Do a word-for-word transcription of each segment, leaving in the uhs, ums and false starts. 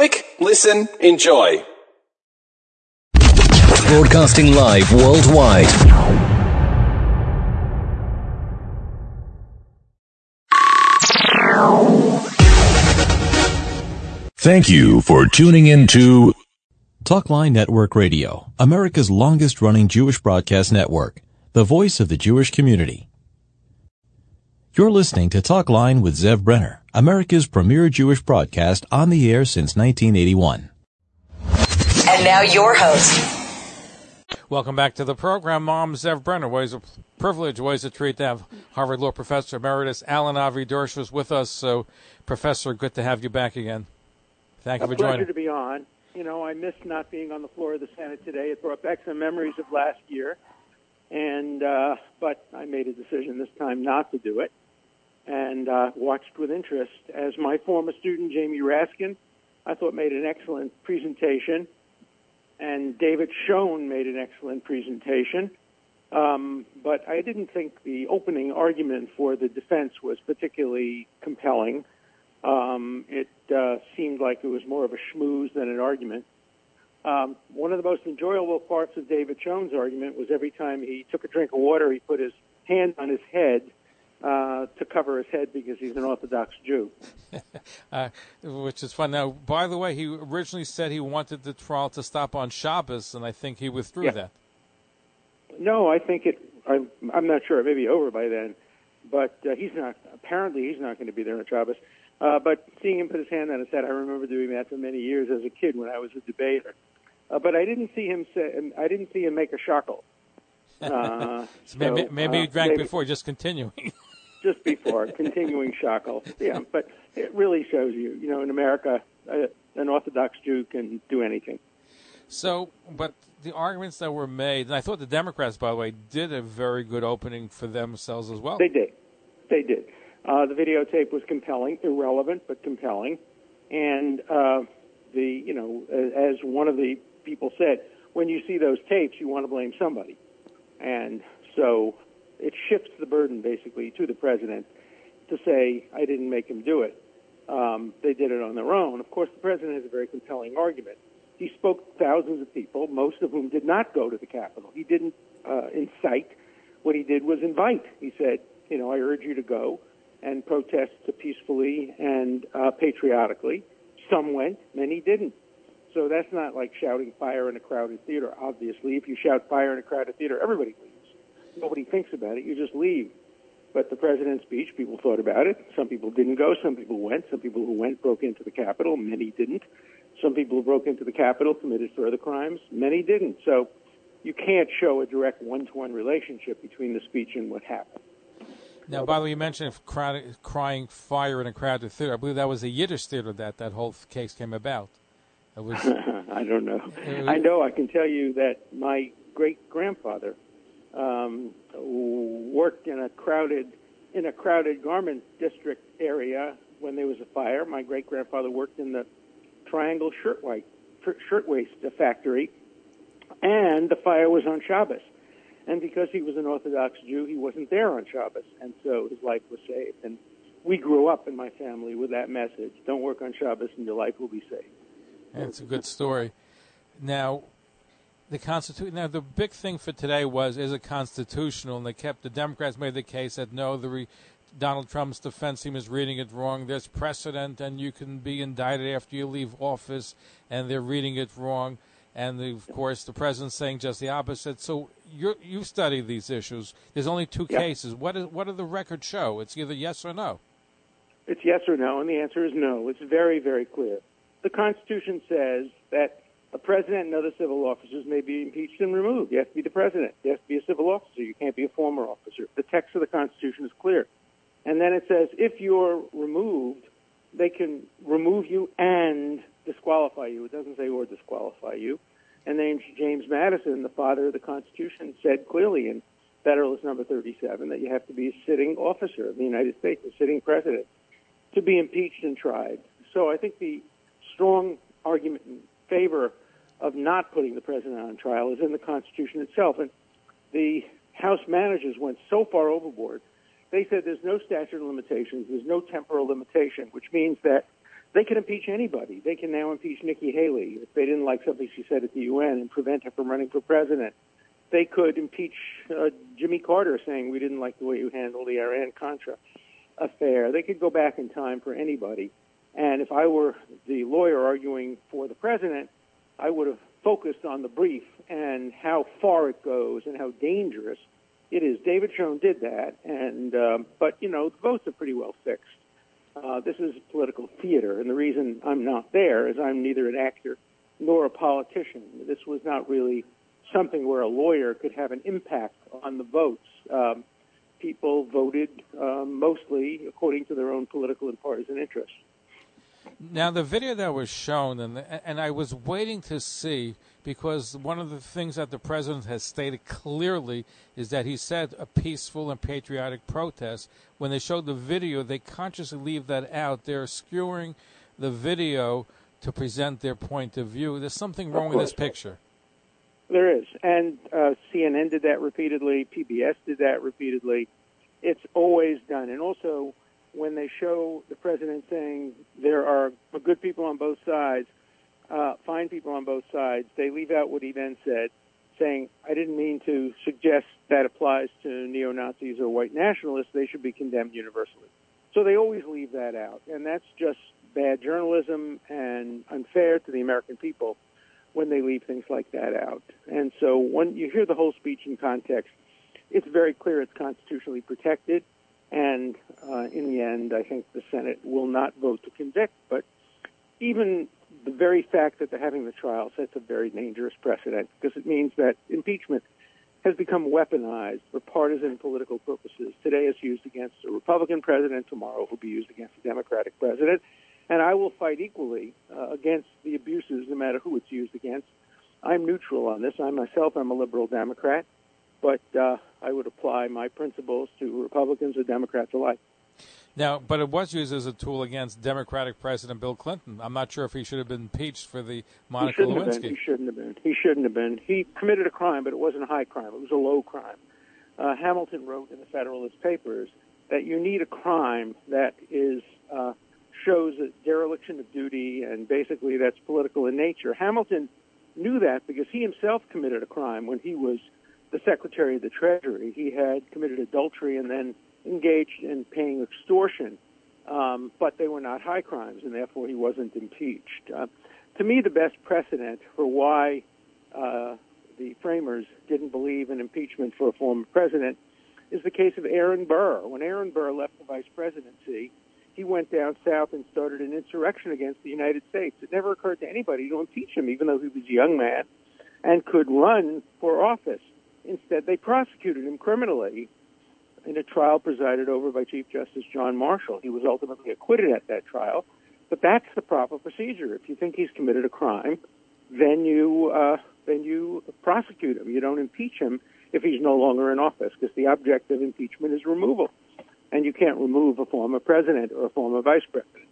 Click, listen, enjoy. Broadcasting live worldwide. Thank you for tuning in to Talkline Network Radio, America's longest-running Jewish broadcast network, the voice of the Jewish community. You're listening to Talkline with Zev Brenner, America's premier Jewish broadcast on the air since nineteen eighty-one. And now your host. Welcome back to the program. Mom, Zev Brenner. Always a privilege, always a treat to have Harvard Law Professor Emeritus Alan Avi Dershowitz with us. So, Professor, good to have you back again. Thank you for joining. A pleasure to be on. You know, I missed not being on the floor of the Senate today. It brought back some memories of last year. And, uh, but I made a decision this time not to do it, and uh, watched with interest as my former student, Jamie Raskin, I thought made an excellent presentation, and David Schoen made an excellent presentation. Um, but I didn't think the opening argument for the defense was particularly compelling. Um, it uh, seemed like it was more of a schmooze than an argument. Um, one of the most enjoyable parts of David Schoen's argument was every time he took a drink of water, he put his hand on his head uh, to cover his head because he's an Orthodox Jew. uh, which is fun. Now, by the way, he originally said he wanted the trial to stop on Shabbos, and I think he withdrew yeah. that. No, I think it, I'm, I'm not sure. It may be over by then. But uh, he's not, apparently he's not going to be there on Shabbos. Uh, but seeing him put his hand on his head, I remember doing that for many years as a kid when I was a debater. Uh, but I didn't see him say, I didn't see him make a shackle. Uh, so maybe so, maybe uh, you drank maybe, before, just continuing. just before, continuing shackle. Yeah, but it really shows you, you know, in America, uh, an Orthodox Jew can do anything. So, but the arguments that were made, and I thought the Democrats, by the way, did a very good opening for themselves as well. They did. They did. Uh, the videotape was compelling, irrelevant, but compelling. And, uh, the you know, as one of the people said, when you see those tapes, you want to blame somebody. And so it shifts the burden, basically, to the president to say, I didn't make him do it. Um, they did it on their own. Of course, the president has a very compelling argument. He spoke to thousands of people, most of whom did not go to the Capitol. He didn't uh, incite. What he did was invite. He said, you know, I urge you to go and protest peacefully and uh, patriotically. Some went, many didn't. So that's not like shouting fire in a crowded theater, obviously. If you shout fire in a crowded theater, everybody leaves. Nobody thinks about it. You just leave. But the president's speech, people thought about it. Some people didn't go. Some people went. Some people who went broke into the Capitol. Many didn't. Some people who broke into the Capitol committed further crimes. Many didn't. So you can't show a direct one-to-one relationship between the speech and what happened. Now, by the way, you mentioned crowd, crying fire in a crowded theater. I believe that was a Yiddish theater that that whole case came about. It was, I don't know. It was, I know. I can tell you that my great-grandfather um, worked in a crowded in a crowded garment district area when there was a fire. My great-grandfather worked in the Triangle Shirtwaist, Shirtwaist Factory, and the fire was on Shabbos. And because he was an Orthodox Jew, he wasn't there on Shabbos, and so his life was saved. And we grew up in my family with that message: don't work on Shabbos, and your life will be saved. That's a good story. Now, the Constitution. Now, the big thing for today was: is it constitutional? And they kept the Democrats made the case that no, the re, Donald Trump's defense team is reading it wrong. There's precedent, and you can be indicted after you leave office, and they're reading it wrong. And, the, of course, the president's saying just the opposite. So you're, you study these issues. There's only two yep. cases. What is, what do the records show? It's either yes or no. It's yes or no, and the answer is no. It's very, very clear. The Constitution says that a president and other civil officers may be impeached and removed. You have to be the president. You have to be a civil officer. You can't be a former officer. The text of the Constitution is clear. And then it says if you're removed, they can remove you and disqualify you. It doesn't say or disqualify you. And then James Madison, the father of the Constitution, said clearly in Federalist number thirty-seven that you have to be a sitting officer of the United States, a sitting president, to be impeached and tried. So I think the strong argument in favor of not putting the president on trial is in the Constitution itself. And the House managers went so far overboard, they said there's no statute of limitations, there's no temporal limitation, which means that They can impeach anybody. They can now impeach Nikki Haley if they didn't like something she said at the U N and prevent her from running for president. They could impeach uh, Jimmy Carter saying we didn't like the way you handled the Iran-Contra affair. They could go back in time for anybody. And if I were the lawyer arguing for the president, I would have focused on the brief and how far it goes and how dangerous it is. David Schoen did that, and uh, but, you know, the votes are pretty well fixed. Uh, this is political theater, and the reason I'm not there is I'm neither an actor nor a politician. This was not really something where a lawyer could have an impact on the votes. Um, people voted uh, mostly according to their own political and partisan interests. Now, the video that was shown, and the, and I was waiting to see, because one of the things that the president has stated clearly is that he said a peaceful and patriotic protest. When they showed the video, they consciously leave that out. They're skewering the video to present their point of view. There's something wrong with this picture. There is. And uh, C N N did that repeatedly. P B S did that repeatedly. It's always done. And also, when they show the president saying there are good people on both sides, uh, fine people on both sides, they leave out what he then said, saying, I didn't mean to suggest that applies to neo-Nazis or white nationalists. They should be condemned universally. So they always leave that out, and that's just bad journalism and unfair to the American people when they leave things like that out. And so when you hear the whole speech in context, it's very clear it's constitutionally protected. And uh, in the end, I think the Senate will not vote to convict. But even the very fact that they're having the trial sets a very dangerous precedent, because it means that impeachment has become weaponized for partisan political purposes. Today it's used against a Republican president. Tomorrow it will be used against a Democratic president. And I will fight equally uh, against the abuses, no matter who it's used against. I'm neutral on this. I myself am a liberal Democrat. But uh, I would apply my principles to Republicans or Democrats alike. Now, but it was used as a tool against Democratic President Bill Clinton. I'm not sure if he should have been impeached for the Monica Lewinsky. He shouldn't have been. He shouldn't have been. He committed a crime, but it wasn't a high crime. It was a low crime. Uh, Hamilton wrote in the Federalist Papers that you need a crime that is uh, shows a dereliction of duty, and basically that's political in nature. Hamilton knew that because he himself committed a crime when he was the Secretary of the Treasury. He had committed adultery and then engaged in paying extortion, um, but they were not high crimes, and therefore he wasn't impeached. Uh, to me, the best precedent for why uh, the framers didn't believe in impeachment for a former president is the case of Aaron Burr. When Aaron Burr left the vice presidency, he went down south and started an insurrection against the United States. It never occurred to anybody to impeach him, even though he was a young man and could run for office. Instead, they prosecuted him criminally in a trial presided over by Chief Justice John Marshall. He was ultimately acquitted at that trial, but that's the proper procedure. If you think he's committed a crime, then you uh, then you prosecute him. You don't impeach him if he's no longer in office, because the object of impeachment is removal, and you can't remove a former president or a former vice president.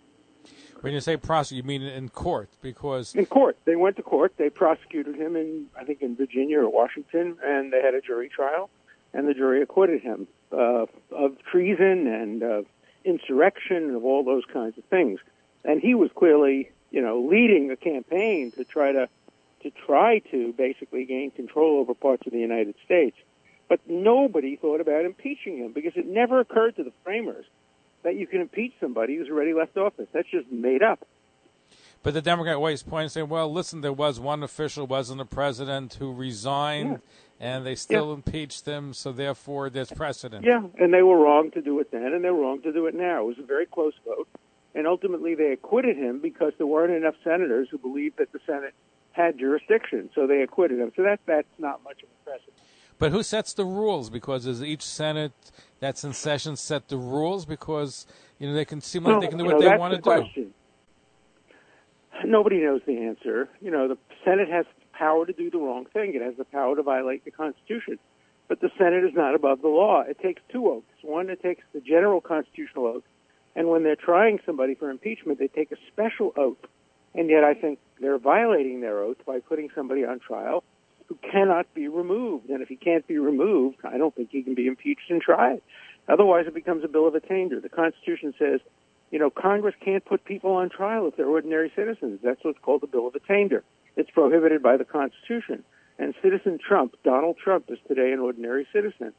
When you say prosecute, you mean in court, because... In court. They went to court. They prosecuted him in, I think, in Virginia or Washington, and they had a jury trial, and the jury acquitted him uh, of treason and of insurrection and of all those kinds of things. And he was clearly, you know, leading a campaign to try to, to try to basically gain control over parts of the United States. But nobody thought about impeaching him, because it never occurred to the framers that you can impeach somebody who's already left office. That's just made up. But the Democrat always points and say, well, listen, there was one official, wasn't a president, who resigned, yeah. and they still yeah. impeached them, so therefore there's precedent. Yeah, and they were wrong to do it then, and they were wrong to do it now. It was a very close vote, and ultimately they acquitted him because there weren't enough senators who believed that the Senate had jurisdiction, so they acquitted him. So that that's not much of a precedent. But who sets the rules? Because is each Senate that's in session set the rules? Because, you know, they can seem like no, they can do what no, they want to the do. Question. Nobody knows the answer. You know, the Senate has the power to do the wrong thing. It has the power to violate the Constitution. But the Senate is not above the law. It takes two oaths. One, it takes the general constitutional oath. And when they're trying somebody for impeachment, they take a special oath. And yet I think they're violating their oath by putting somebody on trial who cannot be removed. And if he can't be removed, I don't think he can be impeached and tried. Otherwise, it becomes a bill of attainder. The Constitution says You know, Congress can't put people on trial if they're ordinary citizens. That's what's called the Bill of Attainder. It's prohibited by the Constitution. And Citizen Trump, Donald Trump, is today an ordinary citizen.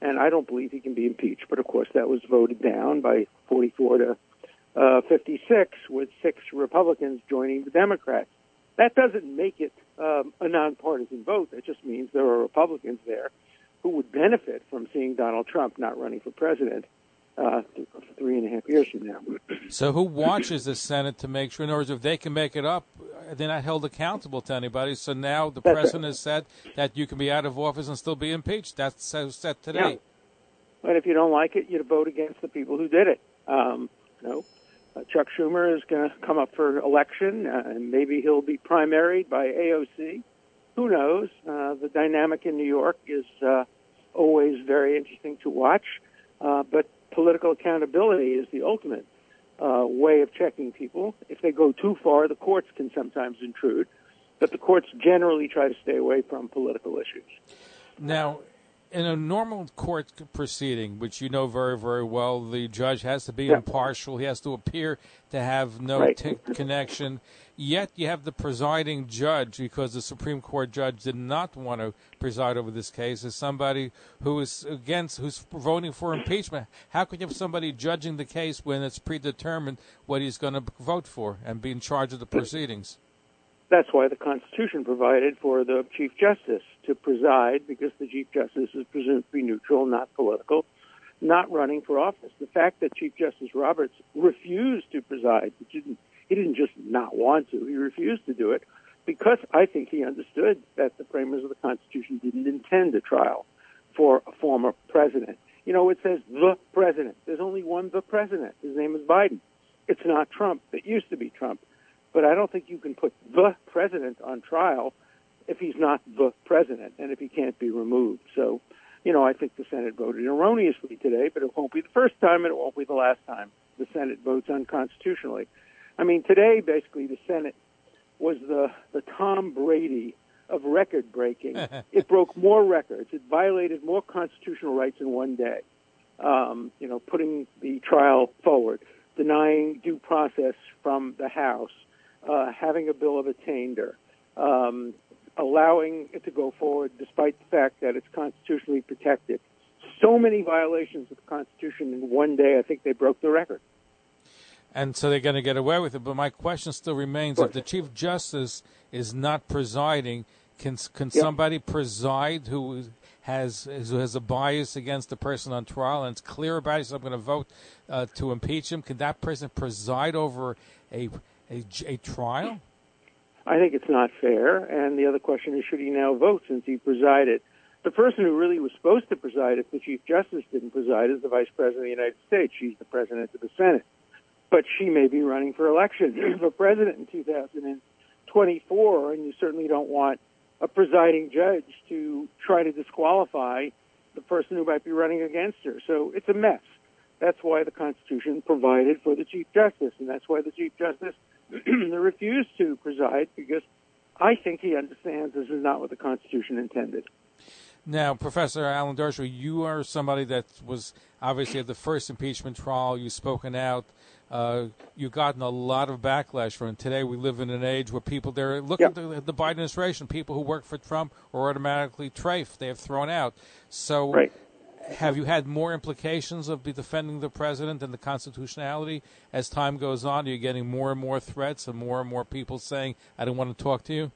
And I don't believe he can be impeached. But, of course, that was voted down by forty-four to fifty-six, with six Republicans joining the Democrats. That doesn't make it um, a nonpartisan vote. That just means there are Republicans there who would benefit from seeing Donald Trump not running for president uh, three and a half years from now. So who watches the Senate to make sure? In other words, if they can make it up, they're not held accountable to anybody. So now the That's precedent right. is set that you can be out of office and still be impeached. That's set today. Yeah. But if you don't like it, you vote against the people who did it. Um, no. Uh, Chuck Schumer is going to come up for election, uh, and maybe he'll be primaried by A O C. Who knows? Uh, the dynamic in New York is uh, always very interesting to watch, uh, but political accountability is the ultimate uh, way of checking people. If they go too far, the courts can sometimes intrude, but the courts generally try to stay away from political issues. Now, in a normal court proceeding, which you know very, very well, the judge has to be yeah. impartial. He has to appear to have no right. t- connection. Yet you have the presiding judge, because the Supreme Court judge did not want to preside over this case, as somebody who is against, who's voting for impeachment. How could you have somebody judging the case when it's predetermined what he's going to vote for and be in charge of the proceedings? That's why the Constitution provided for the Chief Justice to preside, because the Chief Justice is presumed to be neutral, not political, not running for office. The fact that Chief Justice Roberts refused to preside, he didn't, he didn't just not want to, he refused to do it, because I think he understood that the framers of the Constitution didn't intend a trial for a former president. You know, it says the president. There's only one the president. His name is Biden. It's not Trump. It used to be Trump. But I don't think you can put the president on trial if he's not the president and if he can't be removed. So, you know, I think the Senate voted erroneously today, but it won't be the first time and it won't be the last time the Senate votes unconstitutionally. I mean, today, basically, the Senate was the, the Tom Brady of record-breaking. It broke more records. It violated more constitutional rights in one day, um, you know, putting the trial forward, denying due process from the House, Uh, having a bill of attainder, um, allowing it to go forward despite the fact that it's constitutionally protected. So many violations of the Constitution in one day, I think they broke the record. And so they're going to get away with it. But my question still remains, if the Chief Justice is not presiding, can can yep. somebody preside who has who has a bias against the person on trial and it's clear about it, so I'm going to vote uh, to impeach him? Can that person preside over a... A, a trial? I think it's not fair. And the other question is, should he now vote since he presided? The person who really was supposed to preside if the Chief Justice didn't preside is the Vice President of the United States. She's the President of the Senate. But she may be running for election for President in two thousand twenty-four, and you certainly don't want a presiding judge to try to disqualify the person who might be running against her. So it's a mess. That's why the Constitution provided for the Chief Justice, and that's why the Chief Justice refused to preside, because I think he understands this is not what the Constitution intended. Now, Professor Alan Dershowitz, you are somebody that was obviously at the first impeachment trial. You've spoken out. Uh, you've gotten a lot of backlash from it. Today we live in an age where people, they're looking at yeah. the Biden administration, people who work for Trump are automatically trafe. They have thrown out. So right. have you had more implications of defending the president and the constitutionality as time goes on? Are you getting more and more threats and more and more people saying, I don't want to talk to you?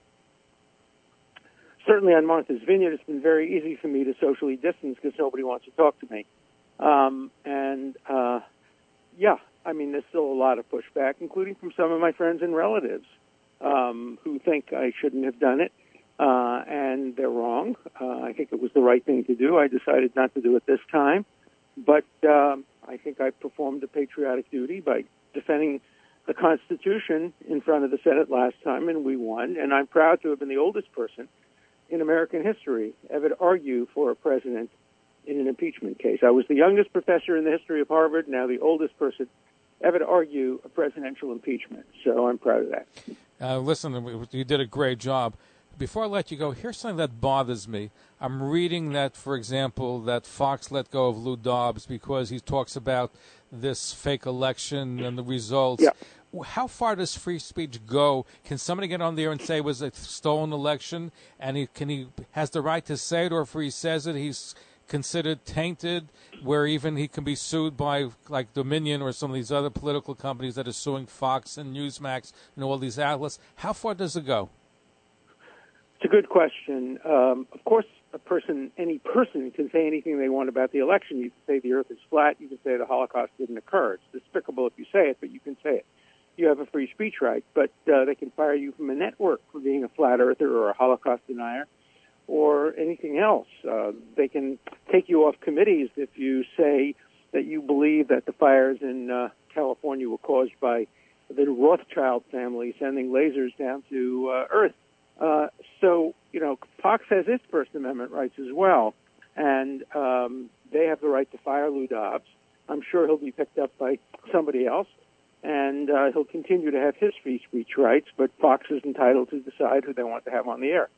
Certainly on Martha's Vineyard, it's been very easy for me to socially distance because nobody wants to talk to me. Um, and, uh, yeah, I mean, there's still a lot of pushback, including from some of my friends and relatives um, who think I shouldn't have done it. Uh, and they're wrong. Uh, I think it was the right thing to do. I decided not to do it this time. But um, I think I performed a patriotic duty by defending the Constitution in front of the Senate last time, and we won. And I'm proud to have been the oldest person in American history ever to argue for a president in an impeachment case. I was the youngest professor in the history of Harvard, now the oldest person ever to argue a presidential impeachment. So I'm proud of that. Uh, listen, you did a great job. before I let you go, here's something that bothers me. I'm reading that, for example, that Fox let go of Lou Dobbs because he talks about this fake election and the results. Yeah. How far does free speech go? Can somebody get on there and say it was a stolen election, and he can he has the right to say it, or if he says it, he's considered tainted, where even he can be sued by like Dominion or some of these other political companies that are suing Fox and Newsmax and all these outlets? How far does it go? It's a good question. Um, of course, a person, any person, can say anything they want about the election. You can say the earth is flat. You can say the Holocaust didn't occur. It's despicable if you say it, but you can say it. You have a free speech right, but uh, they can fire you from a network for being a flat earther or a Holocaust denier or anything else. Uh, they can take you off committees if you say that you believe that the fires in uh, California were caused by the Rothschild family sending lasers down to uh, Earth. Uh, so, you know, Fox has its First Amendment rights as well, and um, they have the right to fire Lou Dobbs. I'm sure he'll be picked up by somebody else. And uh, he'll continue to have his free speech rights, but Fox is entitled to decide who they want to have on the air.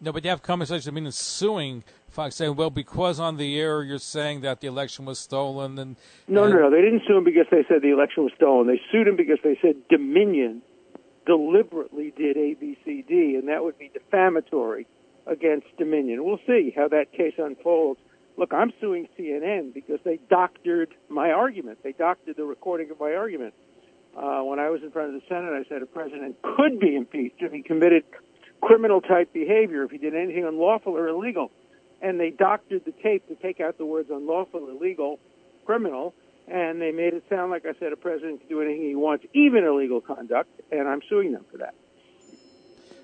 No, but you have conversations, I mean, suing Fox, saying, well, because on the air you're saying that the election was stolen. and No, and- no, no. They didn't sue him because they said the election was stolen. They sued him because they said Dominion deliberately did A, B, C, D, and that would be defamatory against Dominion. We'll see how that case unfolds. Look, I'm suing C N N because they doctored my argument. They doctored the recording of my argument. Uh, when I was in front of the Senate, I said a president could be impeached if he committed criminal-type behavior, if he did anything unlawful or illegal. And they doctored the tape to take out the words unlawful, illegal, criminal, and they made it sound like I said a president could do anything he wants, even illegal conduct, and I'm suing them for that.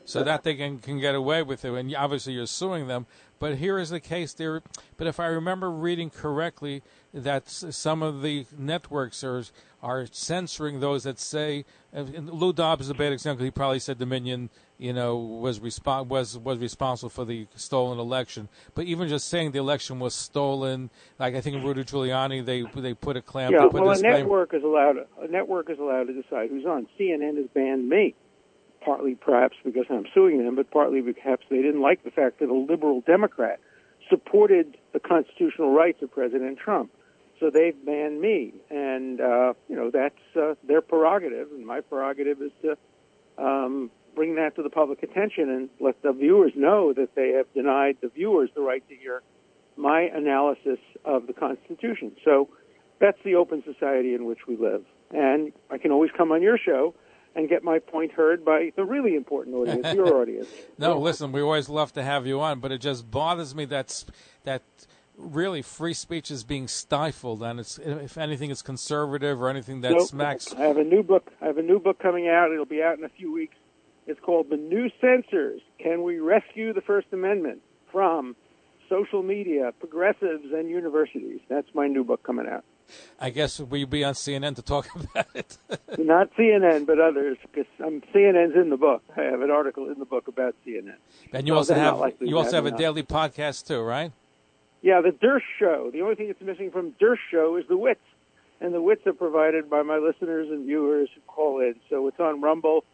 So that they can, can get away with it, and obviously you're suing them. But here is the case there. But if I remember reading correctly, that some of the networks are are censoring those that say, and Lou Dobbs is a bad example. He probably said Dominion, you know, was respo- was was responsible for the stolen election. But even just saying the election was stolen, like I think Rudy Giuliani, they they put a clamp. Yeah, put well, a, a network is allowed. A network is allowed to decide who's on. C N N has banned me. Partly perhaps because I'm suing them, but partly perhaps they didn't like the fact that a liberal Democrat supported the constitutional rights of President Trump. So they've banned me. And, uh, you know, that's uh, their prerogative. And my prerogative is to um, bring that to the public attention and let the viewers know that they have denied the viewers the right to hear my analysis of the Constitution. So that's the open society in which we live. And I can always come on your show and get my point heard by the really important audience, your audience. No, listen, we always love to have you on, but it just bothers me that that really free speech is being stifled, and it's if anything is conservative or anything that nope. smacks. I have a new book. I have a new book coming out. It'll be out in a few weeks. It's called The New Censors: Can We Rescue the First Amendment from Social Media, Progressives, and Universities? That's my new book coming out. I guess we'd be on C N N to talk about it. Not C N N, but others, because um, C N N's in the book. I have an article in the book about C N N. And you no, also have you also have a daily podcast too, right? Yeah, the Durst Show. The only thing that's missing from Durst Show is the wits, and the wits are provided by my listeners and viewers who call in. So it's on Rumble,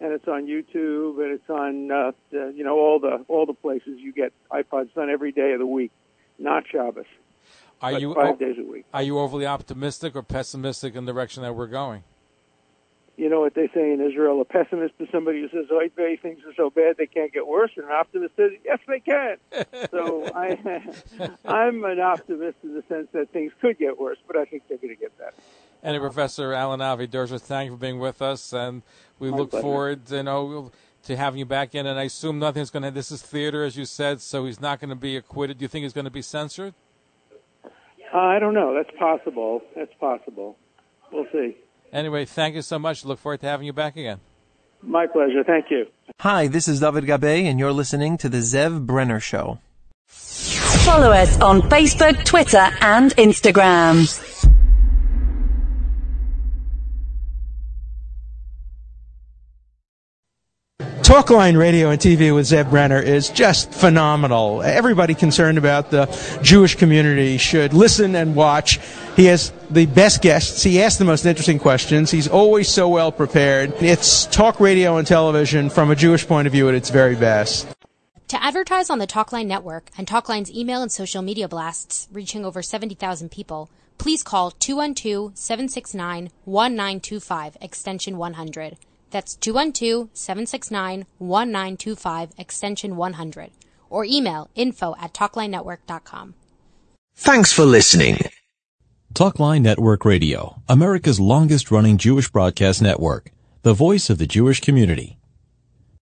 and it's on YouTube, and it's on uh, the, you know all the all the places you get iPods done every day of the week, not Shabbos. Are you, five days a week. Are you overly optimistic or pessimistic in the direction that we're going? You know what they say in Israel, a pessimist is somebody who says, oh, things are so bad they can't get worse, and an optimist says, yes, they can. so I, I'm an optimist in the sense that things could get worse, but I think they're going to get better. And Professor Alan Avi Dershowitz, thank you for being with us, and we My look pleasure. forward you know, to having you back in, and I assume nothing's going to – this is theater, as you said, so he's not going to be acquitted. Do you think he's going to be censored? Uh, I don't know. That's possible. That's possible. We'll see. Anyway, thank you so much. Look forward to having you back again. My pleasure. Thank you. Hi, this is David Gabe, and you're listening to The Zev Brenner Show. Follow us on Facebook, Twitter, and Instagram. Talkline radio and T V with Zev Brenner is just phenomenal. Everybody concerned about the Jewish community should listen and watch He has the best guests. He asks the most interesting questions. He's always so well prepared. It's talk radio and television from a Jewish point of view at its very best. To advertise on the Talkline Network and Talkline's email and social media blasts reaching over seventy thousand people, please call two one two, seven six nine, one nine two five, extension one hundred. That's two one two, seven six nine, one nine two five, extension one hundred. Or email info at talkline network dot com. Thanks for listening. Talkline Network Radio, America's longest-running Jewish broadcast network, the voice of the Jewish community.